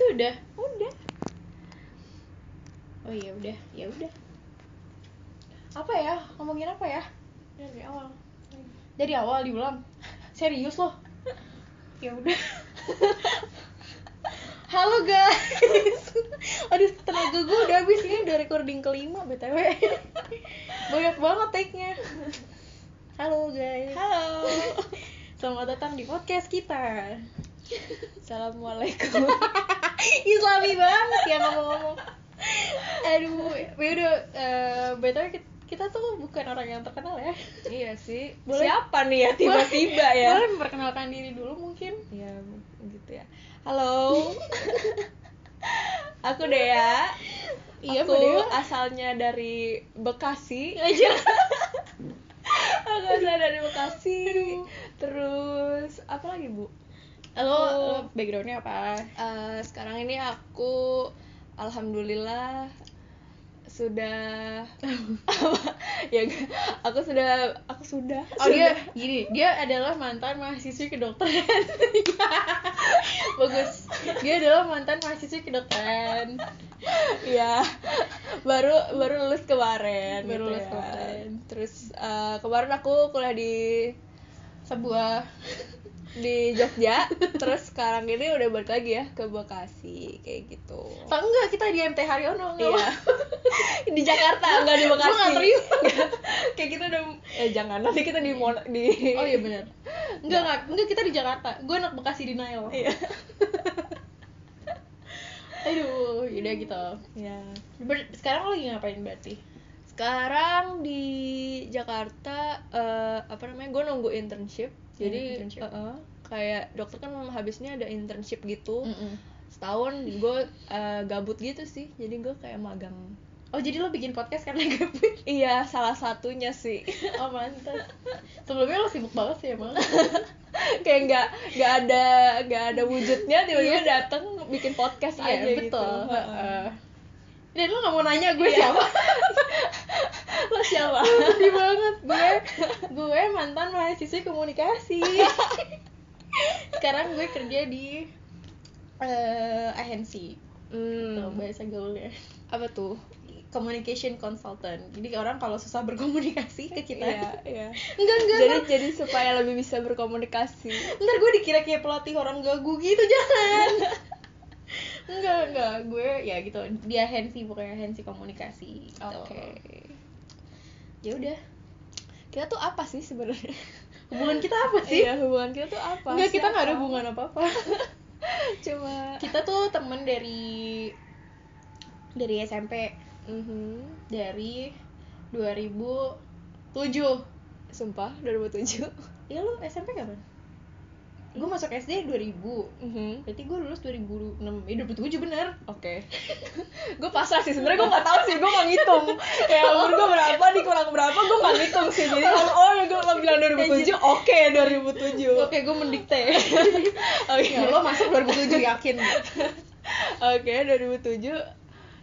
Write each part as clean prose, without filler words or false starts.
itu udah. Oh iya udah, ya udah. Apa ya? Ngomongin apa ya? Dari awal. Dari awal diulang. Serius loh. Ya udah. Halo guys. Aduh, tenaga gue udah habis, ini udah recording kelima BTW. Banyak banget take-nya. Halo guys. Halo. Selamat datang di podcast kita. Assalamualaikum. Islami banget ya ngomong-ngomong. Aduh, yaudah, BTW kita tuh bukan orang yang terkenal ya. Iya sih. Boleh, siapa nih ya tiba-tiba ya? Boleh memperkenalkan diri dulu mungkin. Ya, gitu ya. Halo. Aku Dea. Iya, aku Dea. Asalnya dari Bekasi. Aja. Aku asalnya dari Bekasi. Aduh. Terus apa lagi, Bu? Halo, backgroundnya apa? Sekarang ini aku alhamdulillah sudah ya aku sudah oh dia gini, dia adalah mantan mahasiswi kedokteran. Bagus, dia adalah mantan mahasiswi kedokteran. Ya, baru lulus kemarin, kemarin. Terus kemarin aku kuliah di sebuah di Jogja. Terus sekarang ini udah balik lagi ya ke Bekasi kayak gitu. Tau enggak, kita di MT Haryono enggak? Iya. Di Jakarta, enggak di Bekasi. Gua enggak terima. Kayak kita udah jangan, nanti kita di oh iya benar. Enggak, kita di Jakarta. Gua anak Bekasi denial. Iya. Aduh, udah gitu. Ya. Sekarang lagi ngapain berarti? Sekarang di Jakarta gue nunggu internship. Jadi kayak dokter kan habisnya ada internship gitu. Mm-mm. Setahun gue gabut gitu sih, jadi gue kayak magang. Oh jadi lo bikin podcast karena gabut? Iya, salah satunya sih. Oh mantap. Sebelumnya lo sibuk banget sih emang. Kayak nggak ada wujudnya, tiba-tiba dateng bikin podcast aja betul. Gitu. Dan lo nggak mau nanya gue siapa? Lo siapa? Sedih banget. Gue mantan mahasiswi komunikasi. Sekarang gue kerja di agensi. Bahasa gaulnya apa tuh? Communication consultant. Jadi orang kalau susah berkomunikasi ke kita. Iya. Enggak. Jadi supaya lebih bisa berkomunikasi. Ntar gue dikira kayak pelatih orang gagu gitu, jangan. Enggak, gue ya gitu. Dia agensi, bukan agensi komunikasi. Gitu. Oke. Ya udah. Kita tuh apa sih sebenarnya? Hubungan kita apa sih? Iya, hubungan kita tuh apa? Enggak, kita enggak ada hubungan apa-apa. Cuma kita tuh temen dari SMP. Dari 2007. Sumpah, 2007. Iya, lu SMP kapan? Gue masuk SD 2000, berarti gue lulus 2006, 2007 bener. Oke. Gue pasrah sih, sebenarnya gue gak tahu sih, gue gak ngitung. Ya umur gue berapa, dikurang berapa, gue gak ngitung sih. Jadi kalau lo bilang 2007, oke 2007. Oke, gue mendikte. Oke, lo masuk 2007 yakin. Oke, 2007.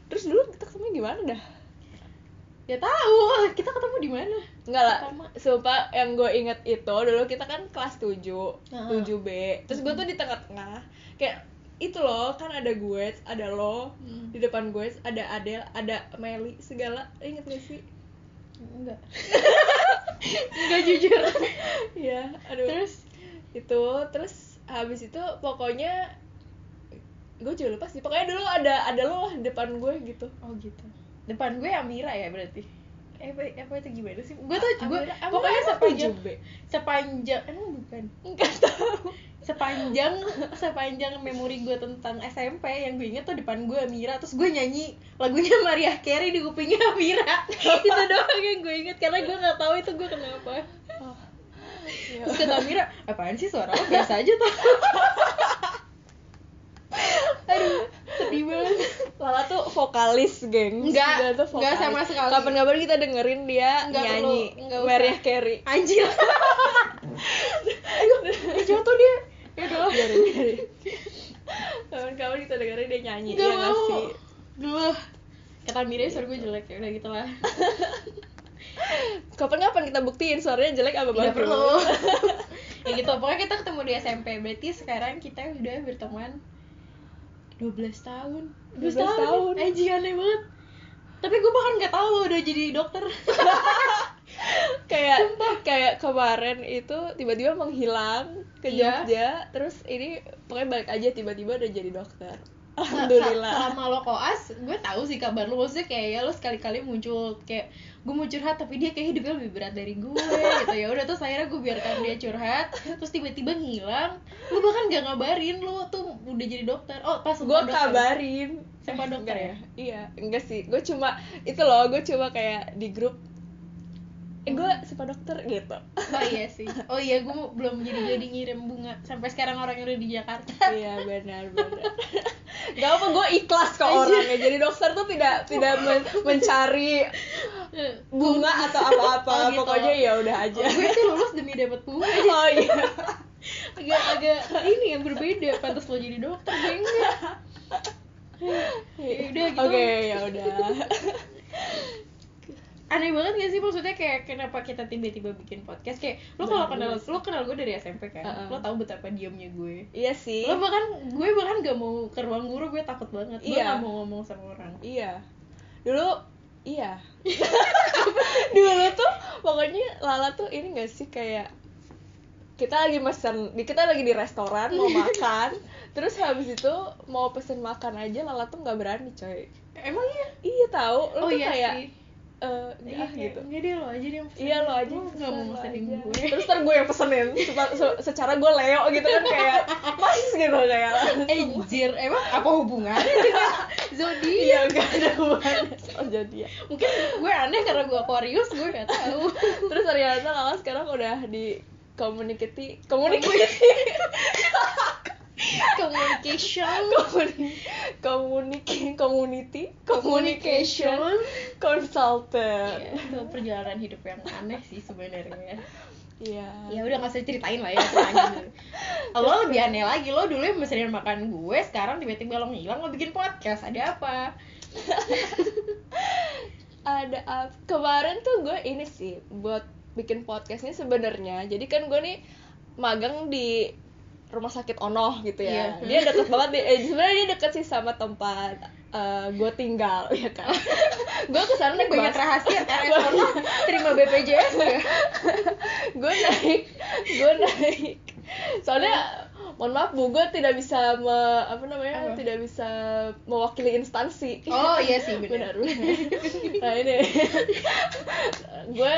Terus dulu kita ketemu gimana dah? Ya tahu, kita ketemu di mana? Enggak lah. Sumpah, yang gue inget itu dulu kita kan kelas 7, 7B. Terus gue tuh di tengah-tengah. Kayak itu loh, kan ada gue, ada lo, di depan gue ada Adel, ada Meli, segala. Ingat gak sih? Enggak. Enggak jujur. Ya, aduh. Terus habis itu pokoknya gue juga lupa sih. Pokoknya dulu ada lo lah di depan gue gitu. Oh, gitu. Depan gue Amira ya berarti. Apa itu gimana sih? Gue pokoknya sepanjang bukan. Enggak tahu. Sepanjang memori gue tentang SMP yang gue inget tuh depan gue Amira, terus gue nyanyi lagunya Mariah Carey di kupingnya Amira. Itu doang yang gue inget karena gue enggak tahu itu gue kenapa. Oh. Terus kata Amira, "Apaan sih suara lo biasa aja tuh?" Aduh, sedih banget. Lala tuh vokalis, geng. Enggak sama sekali. Kapan-kapan kita dengerin dia nyanyi Mariah Carey. Anjir. Ayo, contoh dia. Ya dong. Kapan-kapan kita dengerin dia nyanyi. Iya enggak sih? Duh. Kata Mira suara gue jelek, ya udah gitu lah. Kapan-kapan kita buktiin suaranya jelek apa enggak perlu. Ya gitu, pokoknya kita ketemu di SMP. Berarti sekarang kita udah berteman 12 tahun. Anjing, aneh banget. Tapi gue bahkan nggak tahu udah jadi dokter. kayak kemarin itu tiba-tiba menghilang ke Jogja, terus ini pokoknya balik aja tiba-tiba udah jadi dokter. Alhamdulillah. Selama lo koas, gue tahu sih kabar lo. Maksudnya kayak ya lo sekali-kali muncul kayak gue mau curhat tapi dia kayak hidupnya lebih berat dari gue gitu. Ya udah terus akhirnya gue biarkan dia curhat, terus tiba-tiba ngilang. Lo bahkan gak ngabarin lo tuh udah jadi dokter. Oh, pas gue kabarin sama dokter ya? Iya, enggak sih. Gue cuma itu loh, gue cuma kayak di grup gue sepa dokter gitu. Oh iya sih. Oh iya, gue belum jadi ngirim bunga. Sampai sekarang orang yang udah di Jakarta. Iya, benar. Gak apa, gue ikhlas ke orangnya. Jadi dokter tuh tidak mencari bunga atau apa-apa. Oh, gitu. Pokoknya ya udah aja. Oh, gue sih lulus demi dapat bunga. Oh iya. Agak-agak ini yang berbeda. Pantas lo jadi dokter, enggak. Ya udah gitu. Oke, ya udah. Aneh banget gak sih, maksudnya kayak kenapa kita tiba-tiba bikin podcast? Kayak lo kalau kenal gue dari SMP kan, lo tau betapa diamnya gue. Iya sih. Gue bahkan gak mau ke ruang guru, gue takut banget. Gue gak mau ngomong sama orang. Iya. Dulu. Dulu tuh pokoknya Lala tuh ini gak sih, kayak kita lagi mesen, kita lagi di restoran mau makan, terus habis itu mau pesen makan aja Lala tuh gak berani, coy. Emang ya? Iya tahu. Lo tuh iya kayak sih. Gitu. Nggak deh, lo aja yang pesenin. Iya, lo aja yang nggak mau pesenin gue. Terus ntar gue yang pesenin. Secara gue Leo gitu kan, kayak mas gitu kayak. Anjir, emang apa hubungannya dengan zodiak? Iya, nggak ada hubungannya sama zodiak. Mungkin gue aneh karena gue Aquarius, gue nggak tahu. Terus ternyata Lala sekarang udah di communication consultant. Iya, itu perjalanan hidup yang aneh sih sebenarnya. Iya. Ya udah enggak usah ceritain lah ya selanjutnya. Lo lebih aneh lagi, lo dulu yang mesenin makan gue, sekarang tiba-tiba lo ngilang, lo bikin podcast. Ada apa? Kemarin tuh gue ini sih buat bikin podcastnya sebenarnya. Jadi kan gue nih magang di rumah sakit Onoh gitu ya. Dia deket banget sebenarnya dia deket sih sama tempat gue tinggal ya kan. Gue kesana naik banyak rahasia kan. Onoh terima BPJS ya. Gue naik. Soalnya mohon maaf Bu, gue tidak bisa tidak bisa mewakili instansi. Oh iya sih, benar. Nah ini gue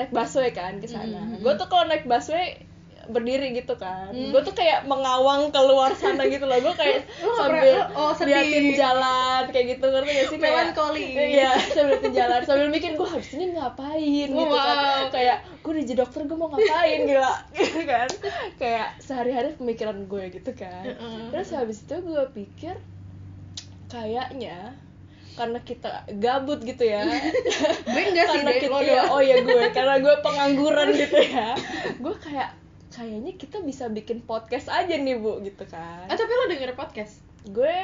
naik busway kan ke sana. Gue tuh kalau naik busway berdiri gitu kan, gue tuh kayak mengawang keluar sana gitu loh, gue kayak sambil liatin jalan kayak gitu, ngerti gak sih? Melankoli. Iya, sambil liatin jalan, sambil mikir gue habis ini ngapain gitu kan, kayak gue udah jadi dokter gue mau ngapain gila, gitu kan, kayak sehari-hari pemikiran gue gitu kan. Terus habis itu gue pikir kayaknya karena kita gabut gitu ya. Gue enggak sih deh, karena gue pengangguran gitu ya, gue kayak kayaknya kita bisa bikin podcast aja nih Bu gitu kan. Tapi lo denger podcast? Gue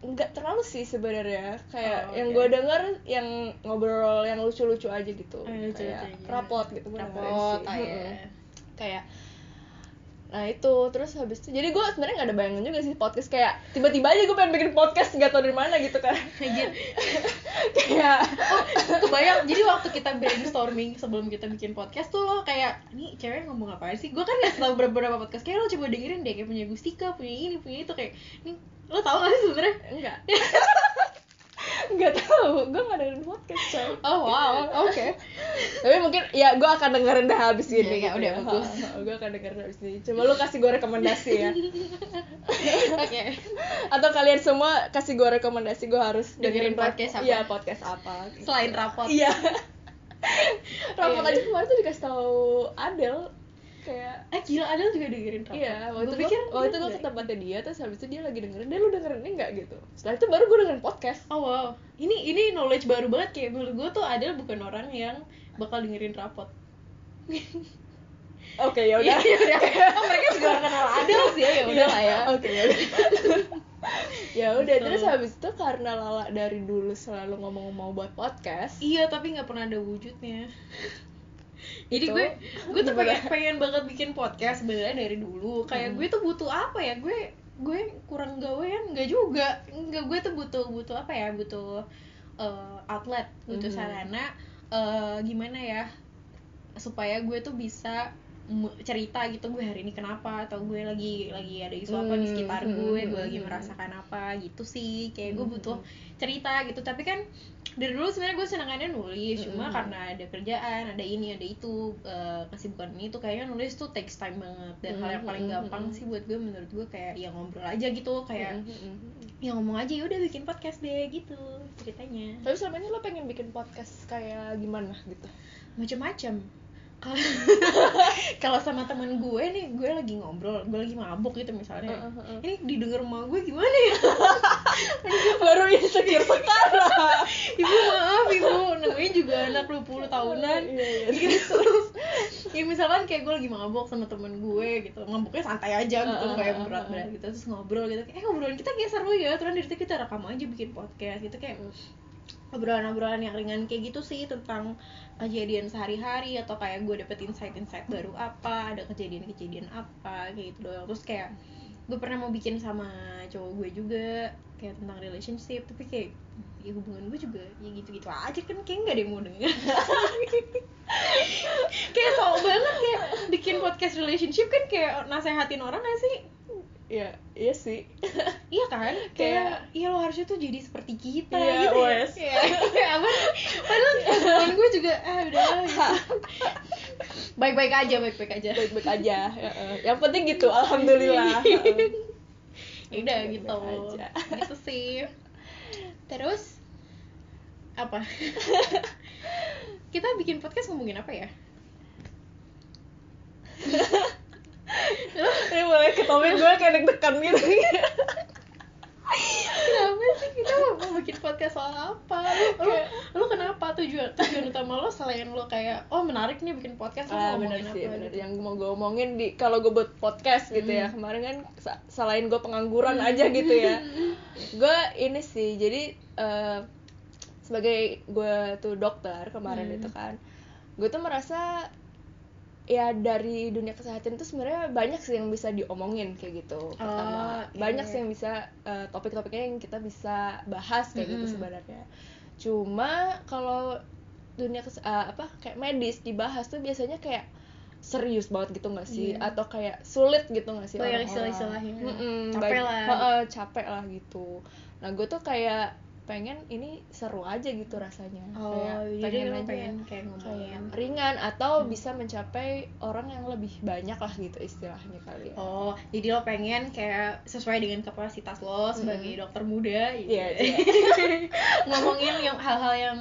nggak terlalu sih sebenarnya, kayak yang gue denger yang ngobrol yang lucu-lucu aja gitu, kayak rapot gitu. Rapot aja. Kayak nah itu, terus habis itu jadi gue sebenarnya nggak ada bayangan juga sih podcast, kayak tiba-tiba aja gue pengen bikin podcast nggak tau dari mana gitu kan. Kayak kebayang, jadi waktu kita brainstorming sebelum kita bikin podcast tuh lo kayak ini cewek ngomong apaan sih, gue kan nggak tahu beberapa podcast, kayak lo coba dengerin deh, kayak punya Gustika, punya ini, punya itu, kayak ini lo tau nggak sih sebenarnya? Enggak tahu, gue nggak dengerin podcast coy. Oh wow, oke. Tapi mungkin ya gue akan dengerin dah habis ini. Ya udah bagus. Gue akan dengerin habis ini. Coba lu kasih gue rekomendasi ya. Oke. Atau kalian semua kasih gue rekomendasi gue harus dengerin podcast apa? Iya, podcast apa? Gitu. Selain rapot. Iya. Rapot aja kemarin tuh dikasih tahu Adel. Kayak gila, Adel juga dengerin rapot. Iya, waktu itu gue ke tempatnya dia, terus habis itu dia lagi dengerin, dia lu dengerin ini enggak gitu. Setelah itu baru gue dengerin podcast. Oh wow. Ini knowledge baru banget, kayak menurut gue tuh Adel bukan orang yang bakal dengerin rapot. Oke, ya udah. Mereka juga kenal Adel sih, ya udah lah ya. Oke, ya udah. Ya udah, terus habis itu karena Lala dari dulu selalu ngomong mau buat podcast. Iya, tapi enggak pernah ada wujudnya. Jadi gue tuh pengen banget bikin podcast sebenarnya dari dulu. Kayak gue tuh butuh apa ya, gue gue kurang gawean, nggak juga, nggak, gue tuh butuh apa ya, butuh outlet, butuh sarana, gimana ya supaya gue tuh bisa cerita gitu, gue hari ini kenapa, atau gue lagi ada isu apa di sekitar gue lagi merasakan apa gitu sih, kayak gue butuh cerita gitu. Tapi kan dari dulu sebenarnya gue senangannya nulis, cuma karena ada kerjaan, ada ini, ada itu, kesibukan ini tuh kayaknya nulis tuh takes time banget. Dan hal yang paling gampang sih buat gue, menurut gue kayak ya ngobrol aja gitu, kayak ya ngomong aja, yaudah bikin podcast deh gitu ceritanya. Tapi selama ini lo pengen bikin podcast kayak gimana gitu? Macam-macam. Kalau sama teman gue nih, gue lagi ngobrol, gue lagi mabuk gitu misalnya, ini didengar mama gue gimana ya? Baru insecure sekarang. Ibu maaf ibu, namanya juga anak 20 tahunan gitu. Ya misalkan kayak gue lagi mabuk sama teman gue gitu, mabuknya santai aja gitu, kayak berat-berat gitu, terus ngobrol gitu, kayak obrolan kita kayak seru ya, terus dari itu kita rekam aja bikin podcast gitu, kayak obrolan-obrolan yang ringan kayak gitu sih, tentang kejadian sehari-hari atau kayak gue dapet insight-insight baru apa, ada kejadian-kejadian apa kayak gitu doang. Terus kayak gue pernah mau bikin sama cowok gue juga kayak tentang relationship, tapi kayak ya hubungan gue juga ya gitu-gitu aja kan, kayak nggak ada yang mau denger. Kayak sok banget kayak bikin podcast relationship kan, kayak nasehatin orang nggak sih? Ya, iya sih. Iya kan? Kayak iya lo harusnya tuh jadi seperti kita ya, gitu ya. Iya, kayak apa? Padahal teman gue juga udah gitu. Baik-baik aja. Yang penting gitu, alhamdulillah. Ya udah gitu. Gitu sih. Terus apa? Kita bikin podcast ngomongin apa ya? Ini mulai ketawain gue kayak deg-degan gitu. Kenapa sih kita mau bikin podcast soal apa? Lu kenapa tujuan utama lo selain lo kayak oh menarik nih bikin podcast? Bener sih, bener. Yang mau gue omongin di kalau gue buat podcast gitu ya, kemarin kan selain gue pengangguran aja gitu ya, gue ini sih jadi sebagai gue tuh dokter kemarin itu kan, gue tuh merasa ya dari dunia kesehatan itu sebenarnya banyak sih yang bisa diomongin kayak gitu. Pertama, banyak sih yang bisa topik-topiknya yang kita bisa bahas kayak gitu sebenarnya. Cuma kalau dunia kayak medis dibahas tuh biasanya kayak serius banget gitu nggak sih? Atau kayak sulit gitu nggak sih? Banyak istilah-istilahnya. Capek lah gitu. Nah gue tuh kayak pengen ini seru aja gitu rasanya, pengen ngomongin ringan atau bisa mencapai orang yang lebih banyak lah gitu istilahnya kali ya. Oh jadi lo pengen kayak sesuai dengan kapasitas lo sebagai dokter muda gitu. Ngomongin yang hal-hal yang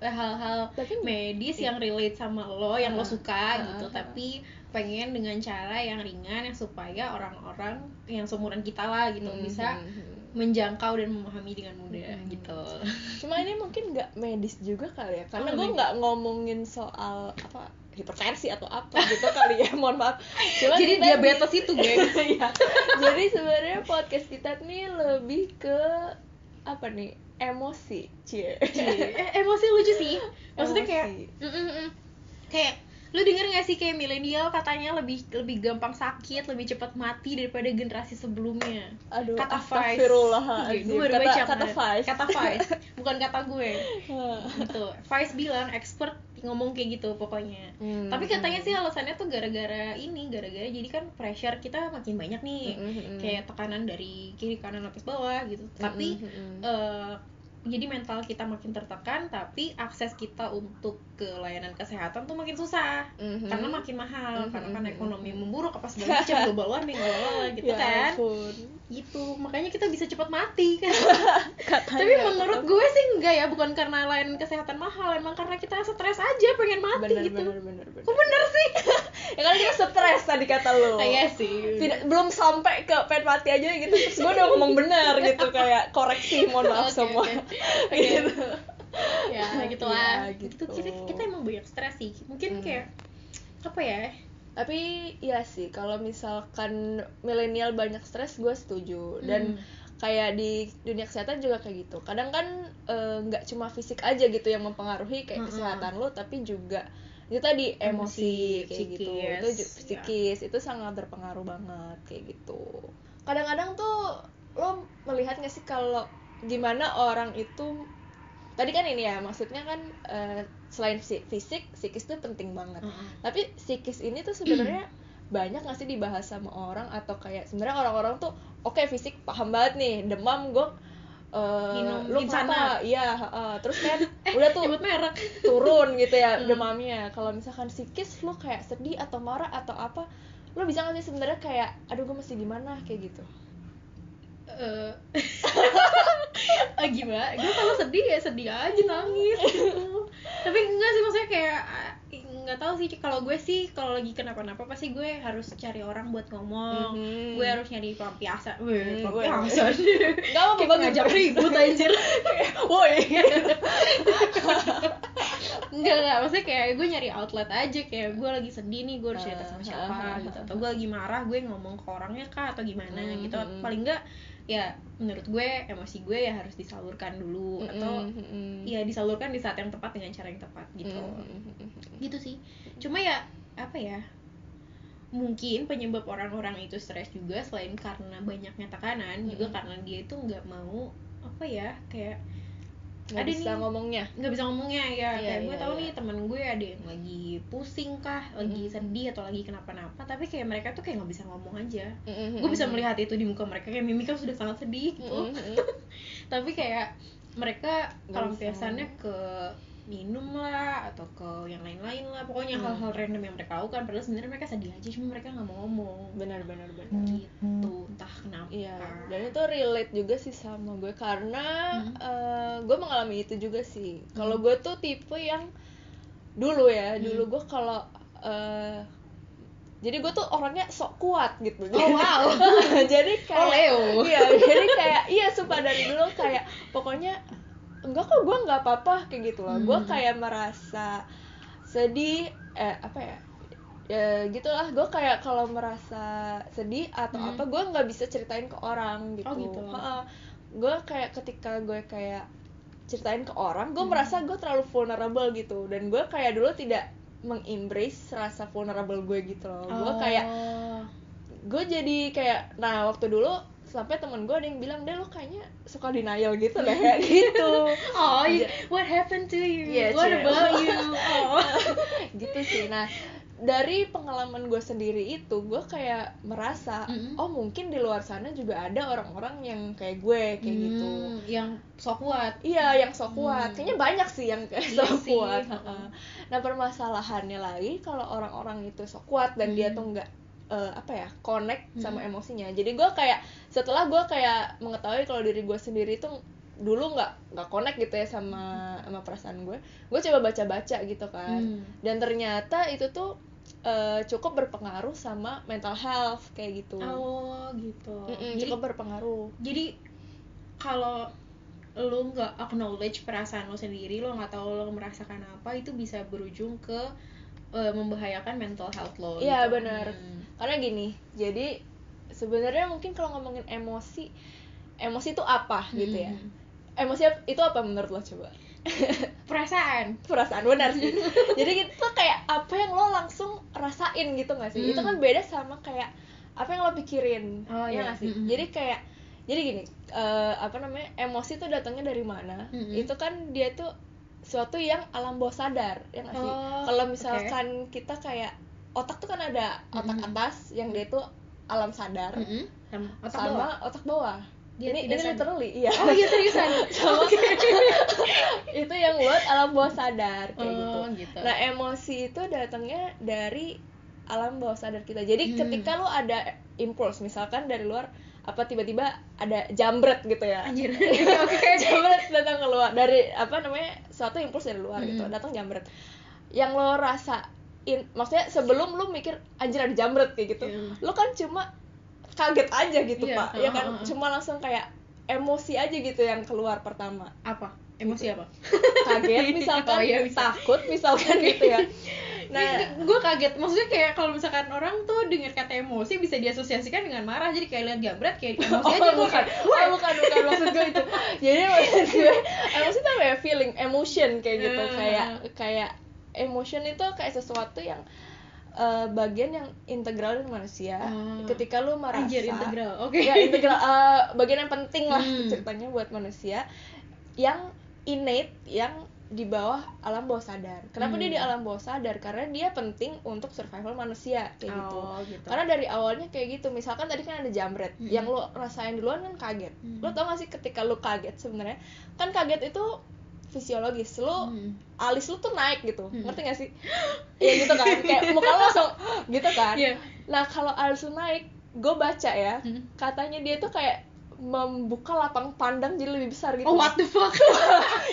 hal-hal medis yang relate sama lo, yang lo suka gitu, tapi pengen dengan cara yang ringan yang supaya orang-orang yang seumuran kita lah gitu bisa menjangkau dan memahami dengan mudah gitu. Cuma ini mungkin nggak medis juga kali ya, karena gue nggak ngomongin soal apa hipertensi atau apa gitu kali ya, mohon maaf. Cuma jadi diabetes itu guys. Ya. Jadi sebenarnya podcast kita nih lebih ke apa nih, emosi, emosi lucu sih. Maksudnya kayak kayak lu denger gak sih kayak milenial katanya lebih gampang sakit, lebih cepat mati daripada generasi sebelumnya. Aduh, kata Vice. Kata Vice, bukan kata gue. Gitu. Vice bilang expert ngomong kayak gitu pokoknya. Tapi katanya sih alasannya tuh gara-gara jadi kan pressure kita makin banyak nih. Kayak tekanan dari kiri kanan atas bawah gitu. Tapi jadi mental kita makin tertekan, tapi akses kita untuk ke layanan kesehatan tuh makin susah, karena makin mahal, karena kan ekonomi memburuk apa segala macam, global warming gitu ya, kan, gitu makanya kita bisa cepat mati kan. Tapi menurut gue sih enggak ya, bukan karena layanan kesehatan mahal, emang karena kita stres aja pengen mati gitu. Bener. Kok bener sih? Ya karena kita stres tadi kata lo. Iya sih. Belum sampai ke pengen mati aja gitu, terus gue udah ngomong bener gitu, kayak koreksi, mohon maaf semua. Gitu. Ya gitulah. Gitu. Kita emang banyak stres sih. Mungkin kayak apa ya? Tapi iya sih, kalau misalkan milenial banyak stres gue setuju. Dan kayak di dunia kesehatan juga kayak gitu. Kadang kan nggak cuma fisik aja gitu yang mempengaruhi kayak kesehatan lo, tapi juga itu tadi emosi kayak psikis, gitu itu psikis ya. Itu sangat berpengaruh banget kayak gitu. Kadang-kadang tuh lo melihat nggak sih kalau gimana orang itu tadi kan ini ya maksudnya kan selain fisik psikis tuh penting banget. Tapi psikis ini tuh sebenarnya banyak nggak sih dibahas sama orang atau kayak sebenarnya orang-orang tuh oke, fisik paham banget nih demam gue lu apa ya terus kan udah tuh turun gitu ya demamnya. Kalau misalkan psikis lu kayak sedih atau marah atau apa lu bisa nggak sih sebenarnya kayak aduh gue masih gimana kayak gitu. Gimana gue kalau sedih ya sedih aja nangis gitu. Tapi enggak sih maksudnya kayak nggak tahu sih kalau gue sih kalau lagi kenapa-napa pasti gue harus cari orang buat ngomong. Gue harus nyari pelampiasan. Pelampiasan nggak apa-apa ngajak ribut anjir woi nggak maksudnya kayak gue nyari outlet aja kayak gue lagi sedih nih gue harus cerita sama siapa gitu atau gue lagi marah gue ngomong ke orangnya kah atau gimana gitu. Paling enggak ya menurut gue emosi gue ya harus disalurkan dulu atau ya disalurkan di saat yang tepat dengan cara yang tepat gitu gitu sih. Cuma ya apa ya mungkin penyebab orang-orang itu stres juga selain karena banyaknya tekanan juga karena dia itu nggak mau apa ya kayak nggak bisa ngomongnya ya kayak gue tahu nih teman gue ada yang lagi pusing kah lagi sedih atau lagi kenapa-napa tapi kayak mereka tuh kayak nggak bisa ngomong aja. Gue bisa melihat itu di muka mereka kayak mimik kan sudah sangat sedih gitu tapi kayak mereka kalau biasanya ke minum lah atau ke yang lain-lain lah pokoknya hal-hal random yang mereka lakukan padahal sebenarnya mereka sedih aja cuma mereka nggak mau ngomong. Benar gitu entah kenapa ya. Dan itu relate juga sih sama gue karena gue mengalami itu juga sih. Kalau gue tuh tipe yang dulu ya dulu gue kalau jadi gue tuh orangnya sok kuat gitu. Jadi kayak iya jadi kayak iya sumpah dari dulu kayak pokoknya enggak kok gue nggak apa-apa kayak gitu loh. Gue kayak merasa sedih gitulah gue kayak kalau merasa sedih atau apa gue nggak bisa ceritain ke orang gitu, gue kayak ketika gue kayak ceritain ke orang gue merasa gue terlalu vulnerable gitu dan gue kayak dulu tidak mengembrace rasa vulnerable gue gitu loh. Gue kayak gue jadi kayak nah waktu dulu sampai temen gue ada yang bilang deh lo kayaknya suka denial gitu lah kayak gitu. What happened to you? What about you? Gitu sih. Nah dari pengalaman gue sendiri itu gue kayak merasa mungkin di luar sana juga ada orang-orang yang kayak gue kayak gitu yang sok kuat. Yang sok kuat kayaknya banyak sih yang kayak sok kuat. Nah permasalahannya lagi kalau orang-orang itu sok kuat dan dia tuh nggak connect sama emosinya. Jadi gue kayak setelah gue kayak mengetahui kalau diri gue sendiri tuh dulu nggak connect gitu ya sama perasaan gue coba baca gitu kan dan ternyata itu tuh cukup berpengaruh sama mental health kayak gitu. Jadi, cukup berpengaruh. Jadi kalau lo nggak acknowledge perasaan lo sendiri lo nggak tahu lo merasakan apa itu bisa berujung ke membahayakan mental health lo. Iya gitu. Benar. Karena gini, jadi sebenarnya mungkin kalau ngomongin emosi itu apa gitu ya? Emosi itu apa menurut lo coba? Perasaan benar sih. Jadi itu kayak apa yang lo langsung rasain gitu nggak sih? Itu kan beda sama kayak apa yang lo pikirin, nggak sih? Jadi kayak gini, emosi itu datangnya dari mana? Itu kan dia tuh suatu yang alam bawah sadar ya nggak sih? Kalau misalkan kita kayak otak tuh kan ada otak atas yang dia tuh alam sadar sama otak bawah. Ini literally iya. Seriusan. Sama itu yang buat alam bawah sadar kayak gitu. Nah emosi itu datangnya dari alam bawah sadar kita. Jadi ketika lo ada impuls misalkan dari luar apa tiba-tiba ada jambret gitu ya. Jambret datang keluar dari suatu impuls dari luar gitu datang jambret yang lo rasain maksudnya sebelum lo mikir anjir ada jambret kayak gitu lo kan cuma kaget aja gitu ya kan cuma langsung kayak emosi aja gitu yang keluar pertama apa emosi gitu. Apa kaget misalkan takut misalkan gitu ya. Nah, gue kaget, maksudnya kayak kalau misalkan orang tuh dengar kata emosi bisa diasosiasikan dengan marah, jadi kayak lihat jambret kayak emosi aja bukan maksud gue itu. Jadi maksud gue emosi tuh kayak feeling, emotion kayak gitu, kayak emotion itu kayak sesuatu yang bagian yang integral dari manusia. Ketika lu merasa integral, okay. Ya integral, bagian yang penting lah ceritanya buat manusia, yang innate, yang di bawah alam bawah sadar. Kenapa dia di alam bawah sadar? Karena dia penting untuk survival manusia kayak gitu. Karena dari awalnya kayak gitu. Misalkan tadi kan ada jambret, yang lo rasain duluan kan kaget. Lo tau gak sih ketika lo kaget sebenarnya? Kan kaget itu fisiologis. Lo alis lo tuh naik gitu. Ngerti gak sih? Ya gitu kan. Kayak muka lo langsung gitu kan. Yeah. Nah, kalau alis lo naik, gue baca ya, katanya dia tuh kayak membuka lapang pandang jadi lebih besar gitu. Oh, what the fuck.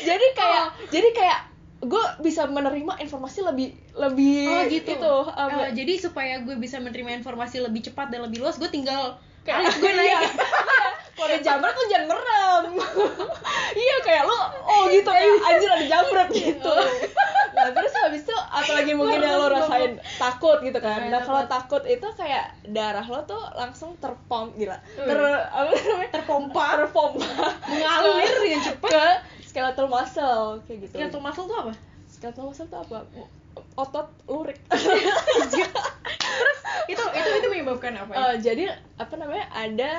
jadi kayak gue bisa menerima informasi lebih gitu. Jadi supaya gue bisa menerima informasi lebih cepat dan lebih luas, gue tinggal alis gue naik. Kalau ada jambret tuh jangan merem. Iya, kayak lu gitu kayak anjir ada jambret gitu. Nah, terus habis itu apalagi mungkin yang lo rasain takut gitu kan. Nah, kalau takut itu kayak darah lo tuh langsung terpompa mengalir yang cepat ke skeletal muscle kayak gitu. Skeletal muscle tuh apa? Skeletal muscle tuh apa? Otot lurik. Terus itu menyebabkan apa ya? Jadi apa namanya, ada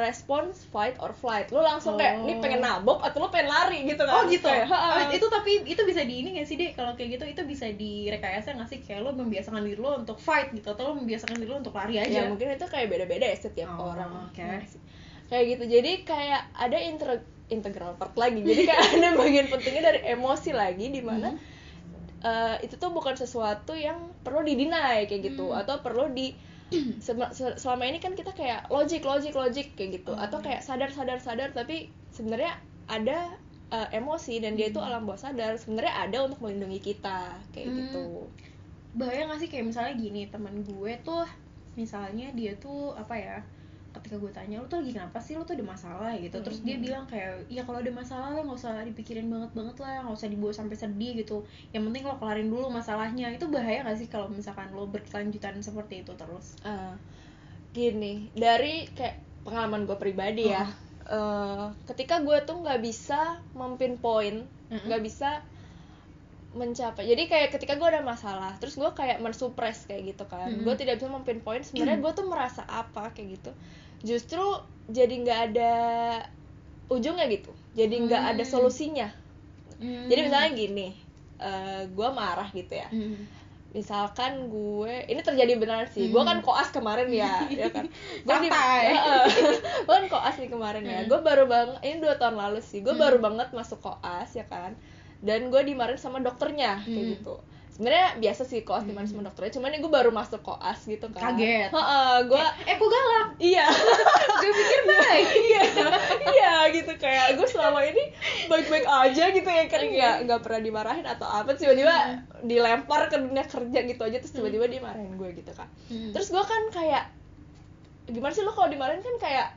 response fight or flight. Lo langsung kayak ini pengen nabok atau lo pengen lari gitu kan. Gitu kayak, itu tapi itu bisa di ini nggak sih deh kalau kayak gitu? Itu bisa direkayasa nggak sih, kayak lo membiasakan diri lo untuk fight gitu atau lo membiasakan diri lo untuk lari aja? Ya mungkin itu kayak beda-beda ya setiap orang. Kayak gitu, jadi kayak ada integral part lagi, jadi kayak ada bagian pentingnya dari emosi lagi di mana itu tuh bukan sesuatu yang perlu di-deny kayak gitu, atau perlu di selama ini kan kita kayak logik kayak gitu, atau kayak sadar, tapi sebenarnya ada emosi dan dia itu alam bawah sadar, sebenarnya ada untuk melindungi kita kayak gitu. Bahaya nggak sih kayak misalnya gini, teman gue tuh misalnya dia tuh apa ya, ketika gue tanya lu tuh lagi kenapa sih, lu tuh ada masalah gitu, terus dia bilang kayak ya kalau ada masalah lo nggak usah dipikirin banget lah, nggak usah dibawa sampai sedih gitu, yang penting lo kelarin dulu masalahnya. Itu bahaya nggak sih kalau misalkan lo berkelanjutan seperti itu terus? Gini, dari kayak pengalaman gue pribadi ya, ketika gue tuh nggak bisa mempinpoint, nggak bisa mencapai, jadi kayak ketika gue ada masalah terus gue kayak mensupres kayak gitu kan, gue tidak bisa mempinpoint sebenarnya gue tuh merasa apa kayak gitu, justru jadi nggak ada ujungnya gitu, jadi nggak ada solusinya. Jadi misalnya gini, gue marah gitu ya, misalkan gue ini terjadi benar sih, gue kan koas kemarin ya, ya kan, gue kan koas nih kemarin ya, gue baru banget ini 2 tahun lalu sih, gue baru banget masuk koas ya kan, dan gue dimarahin sama dokternya kayak gitu. Sebenarnya biasa sih koas dimarahin sama dokternya, cuman ini gue baru masuk koas gitu kan, kaget. Gue gue galak. Iya. Gue pikir baik. Iya gitu, kayak gue selama ini baik-baik aja gitu ya kan, nggak pernah dimarahin atau apa, tiba-tiba dilempar ke dunia kerja gitu aja, terus tiba-tiba dimarahin gue gitu kan. Terus gue kan kayak gimana sih, lo kalau dimarahin kan kayak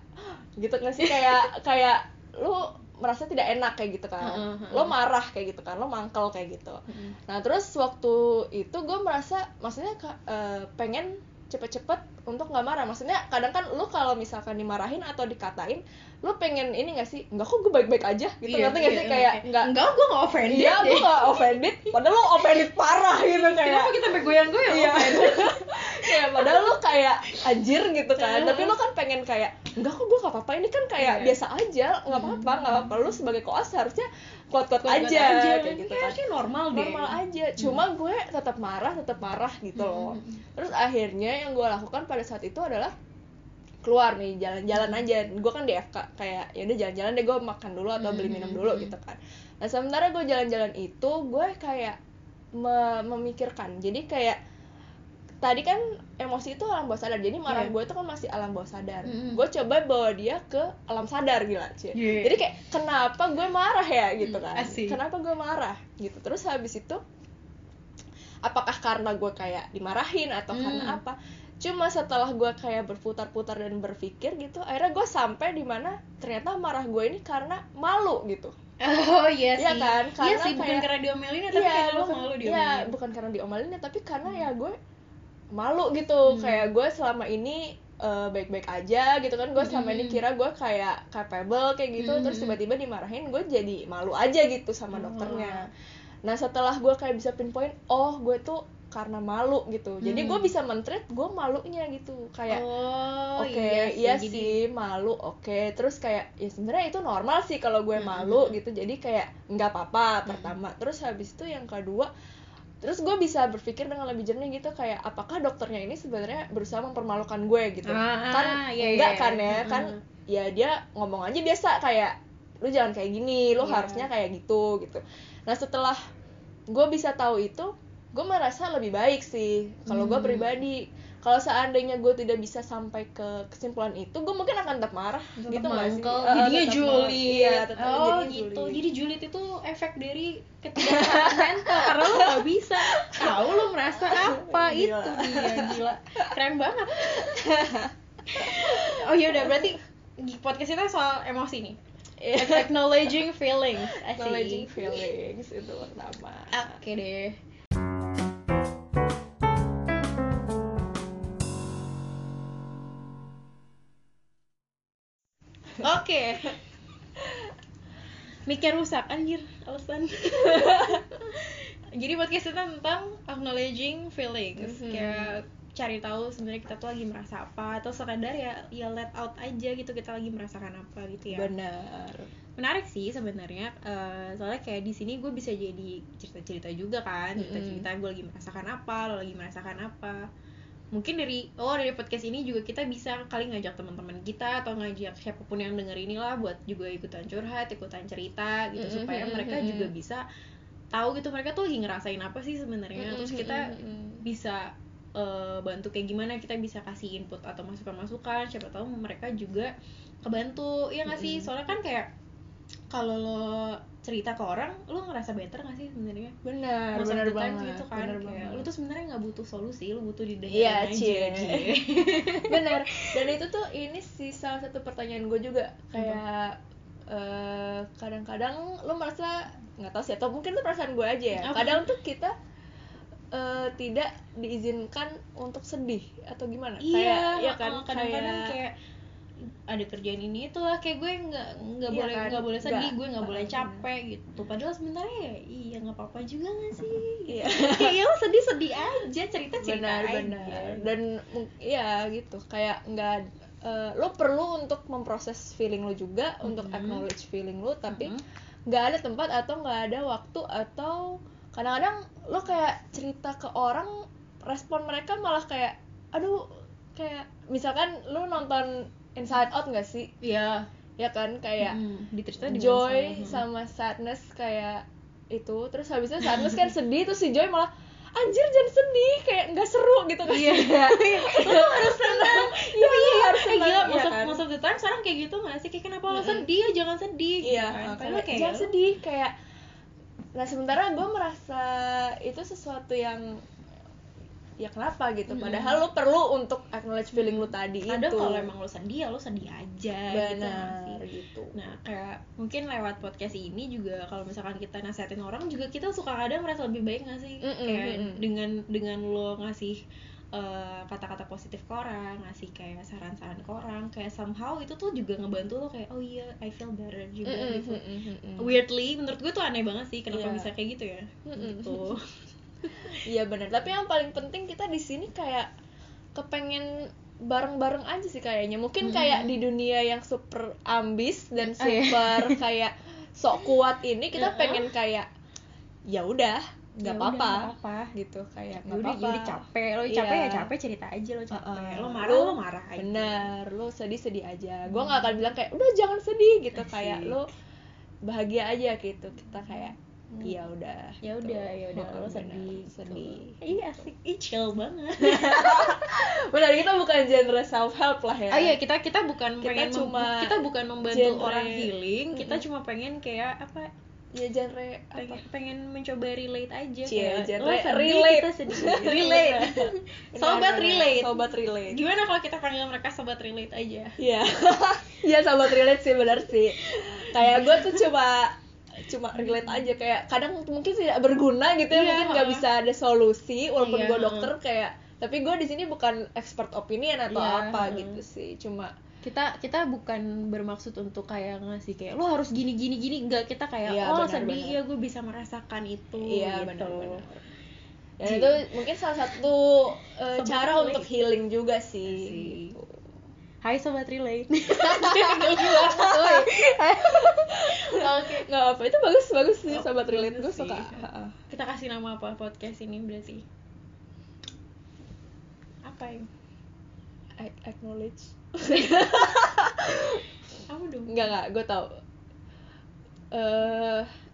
gitu nggak sih, kayak lo merasa tidak enak kayak gitu kan, lo marah kayak gitu kan, lo mangkel kayak gitu. Nah terus waktu itu gue merasa, maksudnya pengen cepet-cepet untuk nggak marah, maksudnya kadang kan lo kalau misalkan dimarahin atau dikatain, lo pengen ini nggak sih, nggak kok gue baik-baik aja gitu, nggak sih kayak nggak gue nggak offended, gue nggak offended, padahal lo offended parah gitu, kayak kenapa kita bergoyang-goyang offended, kayak padahal lo kayak anjir gitu kan, tapi lo kan pengen kayak enggak kok gue nggak apa-apa, ini kan kayak biasa aja, nggak apa-apa, lo sebagai koas harusnya kuat-kuat aja kayak gitu kan, harusnya normal aja, cuma gue tetap marah gitu loh. Terus akhirnya yang gue lakukan pada saat itu adalah keluar nih, jalan-jalan aja, gue kan di FK, kayak ya udah jalan-jalan deh, gue makan dulu atau beli minum dulu gitu kan. Nah sementara gue jalan-jalan itu, gue kayak memikirkan, jadi kayak tadi kan emosi itu alam bawah sadar, jadi marah gue itu kan masih alam bawah sadar, gue coba bawa dia ke alam sadar, gila sih. Jadi kayak kenapa gue marah ya gitu kan, kenapa gue marah gitu. Terus habis itu apakah karena gue kayak dimarahin atau karena apa, cuma setelah gue kayak berputar-putar dan berpikir gitu, akhirnya gue sampai di mana ternyata marah gue ini karena malu gitu. Iya kan, karena sih, bukan karena diomelin tapi karena lo malu diomelin. Iya, bukan karena diomelin tapi karena ya gue malu gitu, kayak gue selama ini baik-baik aja gitu kan, gue selama ini kira gue kayak capable kayak gitu, terus tiba-tiba dimarahin, gue jadi malu aja gitu sama dokternya. Nah setelah gue kayak bisa pinpoint, oh gue tuh karena malu gitu, jadi gue bisa mentreat gue malunya gitu, kayak oke, iya sih malu, oke. Terus kayak ya sebenarnya itu normal sih kalau gue malu gitu, jadi kayak nggak apa-apa pertama. Terus habis itu yang kedua, terus gue bisa berpikir dengan lebih jernih gitu, kayak apakah dokternya ini sebenarnya berusaha mempermalukan gue gitu, kan enggak, dia ngomong aja biasa kayak lu jangan kayak gini, lu harusnya kayak gitu gitu. Nah setelah gue bisa tahu itu, gue merasa lebih baik sih kalau gue pribadi. Kalau seandainya gue tidak bisa sampai ke kesimpulan itu, gue mungkin akan tetap marah, tetap gitu nggak sih? Jadinya Juliet. Oh gitu. Jadi Juliet itu efek dari ketidaktahuan mental karena lo nggak bisa tahu lo merasa apa. Gila. Itu dia gila. Keren banget. Oh ya udah, berarti podcast kita soal emosi nih. Acknowledging feelings. Acknowledging feelings itu pertama. Oke deh. Oke. Mikir rusak, anjir, alasan. Jadi podcast kita tentang acknowledging feelings, kayak cari tahu sebenarnya kita tuh lagi merasa apa, atau sekadar ya let out aja gitu, kita lagi merasakan apa gitu ya. Benar. Menarik sih sebenarnya, soalnya kayak di sini gue bisa jadi cerita-cerita juga kan, cerita-cerita gue lagi merasakan apa, lo lagi merasakan apa. Mungkin dari podcast ini juga kita bisa kali ngajak teman-teman kita atau ngajak siapapun yang denger inilah buat juga ikutan curhat, ikutan cerita gitu, supaya mereka juga bisa tahu gitu mereka tuh lagi ngerasain apa sih sebenarnya. Terus kita bisa bantu kayak gimana, kita bisa kasih input atau masukan-masukan, siapa tahu mereka juga kebantu ya nggak sih. Soalnya kan kayak kalau lo cerita ke orang, lo ngerasa better nggak sih sebenarnya? Benar banget gitu kan. Kayak, lo tuh sebenarnya nggak butuh solusi, lo butuh didengerin aja. Benar. Dan itu tuh ini sih salah satu pertanyaan gue juga, kayak kadang-kadang lo merasa nggak tahu sih, atau mungkin itu perasaan gue aja ya. Kadang tuh kita tidak diizinkan untuk sedih atau gimana? Iya kan. Kadang-kadang kayak ada kerjaan ini itulah, kayak gue nggak boleh kan? Nggak boleh sedih, gue nggak boleh capek gitu, padahal sebenarnya ya nggak apa-apa juga nggak sih gitu. Kayak lo sedih aja, cerita benar. Dan ya gitu kayak nggak lo perlu untuk memproses feeling lo juga, untuk acknowledge feeling lo, tapi nggak ada tempat atau nggak ada waktu, atau kadang-kadang lo kayak cerita ke orang, respon mereka malah kayak aduh, kayak misalkan lo nonton Inside Out nggak sih? Iya. Ya kan kayak joy sama sadness kayak itu. Terus habisnya sadness kan sedih, terus si joy malah anjir jangan sedih, kayak nggak seru gitu kan? Iya. Lo harus senang. Iya harus senang. Iya. Most of the time sekarang kayak gitu nggak sih? Kayak kenapa lo sedih? Jangan sedih. Iya. Karena kayak jangan sedih kayak. Nah sementara gue merasa itu sesuatu yang ya kenapa gitu, padahal lo perlu untuk acknowledge feeling lo tadi itu. Ada kalau emang lo sedih ya lo sedih aja. Benar gitu. Nah kayak mungkin lewat podcast ini juga kalau misalkan kita nasihatin orang juga, kita suka kadang merasa lebih baik nggak sih? Kayak dengan lo ngasih kata-kata positif ke orang, ngasih kayak saran-saran ke orang, kayak somehow itu tuh juga ngebantu lo kayak oh iya I feel better juga gitu. Weirdly menurut gue tuh aneh banget sih kenapa bisa kayak gitu ya. Gitu. Iya benar, tapi yang paling penting kita di sini kayak kepengen bareng-bareng aja sih kayaknya. Mungkin kayak di dunia yang super ambis dan super kayak sok kuat ini, kita pengen kayak ya udah nggak apa-apa gitu, kayak nggak apa-apa. Jadi capek lo ya capek, cerita aja lo capek, lo marah aja. Bener, lo sedih aja. Gue nggak akan bilang kayak udah jangan sedih gitu, kayak lo bahagia aja gitu. Kita kayak ya udah lo sedih. Iya asik, chill banget. Benar, kita bukan genre self help lah ya. Iya, kita bukan pengen kita bukan membantu genre orang healing, kita cuma pengen kayak apa? Ya genre pengen mencoba relate aja. Kayak genre relate. Relate. Sobat relate. Gimana kalau kita panggil mereka sobat relate aja? Iya. Iya sobat relate sih, benar sih. Kayak gue tuh cuma relate aja, kayak kadang mungkin tidak berguna gitu ya, mungkin nggak bisa ada solusi walaupun gue dokter kayak, tapi gue di sini bukan expert opinion atau apa gitu sih, cuma kita bukan bermaksud untuk kayak ngasih kayak lo harus gini enggak, kita kayak ya, oh benar, sedih benar. Ya gue bisa merasakan itu ya, gitu benar. Dan itu mungkin salah satu cara relate. Untuk healing juga sih. Hai sobat relate. Oke, nggak apa, itu bagus sih sobat relate, gue suka. Kita kasih nama apa podcast ini berarti? Apa yang acknowledge? Kamu dong. Enggak, gue tahu.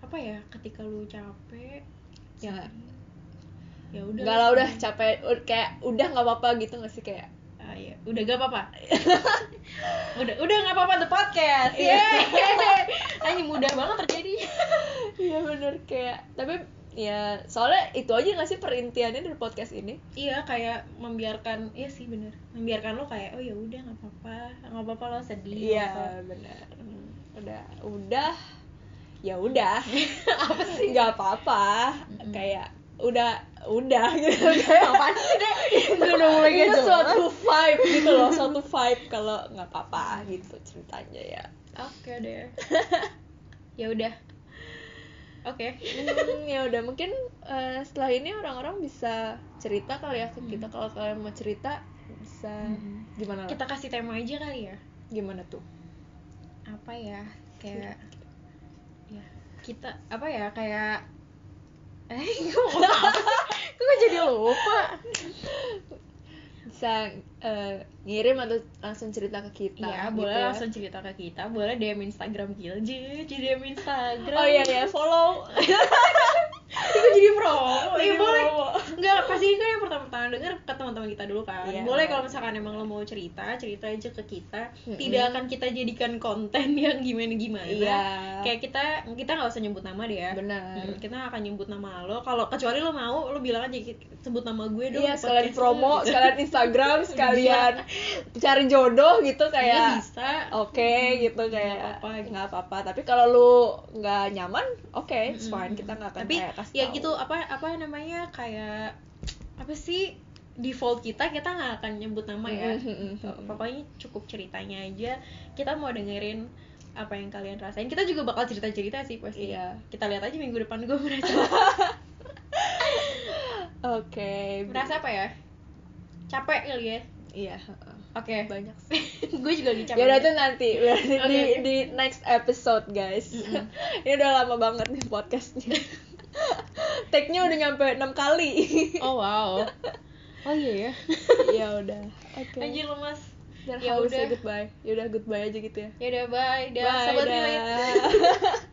Apa ya? Ketika lu capek, ya. Ya udah. Enggak lah, udah capek, kayak udah enggak apa-apa gitu enggak sih kayak. Ah iya, udah enggak apa-apa. udah enggak apa-apa the podcast. Yeay. Ini mudah banget terjadi. Iya benar kayak. Tapi ya, soalnya itu aja nggak sih perintiannya dari podcast ini? Iya, kayak membiarkan, iya sih bener, membiarkan lo kayak, oh ya udah nggak apa-apa lo sedih. Iya bener, udah, ya udah, apa sih nggak apa-apa, kayak udah gitu, apa sih deh, itu suatu vibe gitu loh, suatu vibe kalau nggak apa-apa gitu ceritanya ya. Oke deh, ya udah. Oke. Ya udah mungkin setelah ini orang-orang bisa cerita kali ya ke kita. Kalau kalian mau cerita bisa gimana? Kita kasih tema aja kali ya. Gimana tuh? Apa ya? Kayak ya, kita apa ya? Kayak gue jadi lupa. Bisa ngirim atau langsung cerita ke kita. Iya, gitu boleh ya. Langsung cerita ke kita. Boleh DM Instagram kita. Jadi DM Instagram. Oh iya, follow. Itu jadi pro. Iya, boleh. Enggak, pasti kan yang pertama-tama denger ke teman-teman kita dulu kan. Iya. Boleh kalau misalkan emang lo mau cerita aja ke kita. Tidak akan kita jadikan konten yang gimana-gimana. Iya. Kayak kita enggak usah nyebut nama deh ya. Benar. Kita enggak akan nyebut nama lo. Kalau kecuali lo mau, lo bilang aja sebut nama gue dong. Iya, sekalian promo, sekalian Instagram, sekalian cari jodoh gitu kayak. Iya, bisa. Oke, gitu kayak. Enggak apa-apa. Tapi kalau lo enggak nyaman, oke, it's fine. Kita enggak akan kayak ya gitu apa namanya kayak apa sih default kita nggak akan nyebut nama ya pokoknya cukup ceritanya aja, kita mau dengerin apa yang kalian rasain, kita juga bakal cerita sih pasti. Iya. Kita lihat aja minggu depan gue merasa oke. Merasa apa ya, capek kali ya. Iya. Oke. Banyak sih. Gue juga lagi capek. Ya udah tuh nanti di next episode guys. Ini udah lama banget nih podcastnya. Tag-nya udah nyampe 6 kali. Oh wow. Oh iya ya. Ya udah. Oke. Anjir lemas. Ya udah goodbye. Ya udah goodbye aja gitu ya. Ya udah bye. Dah sobat relate.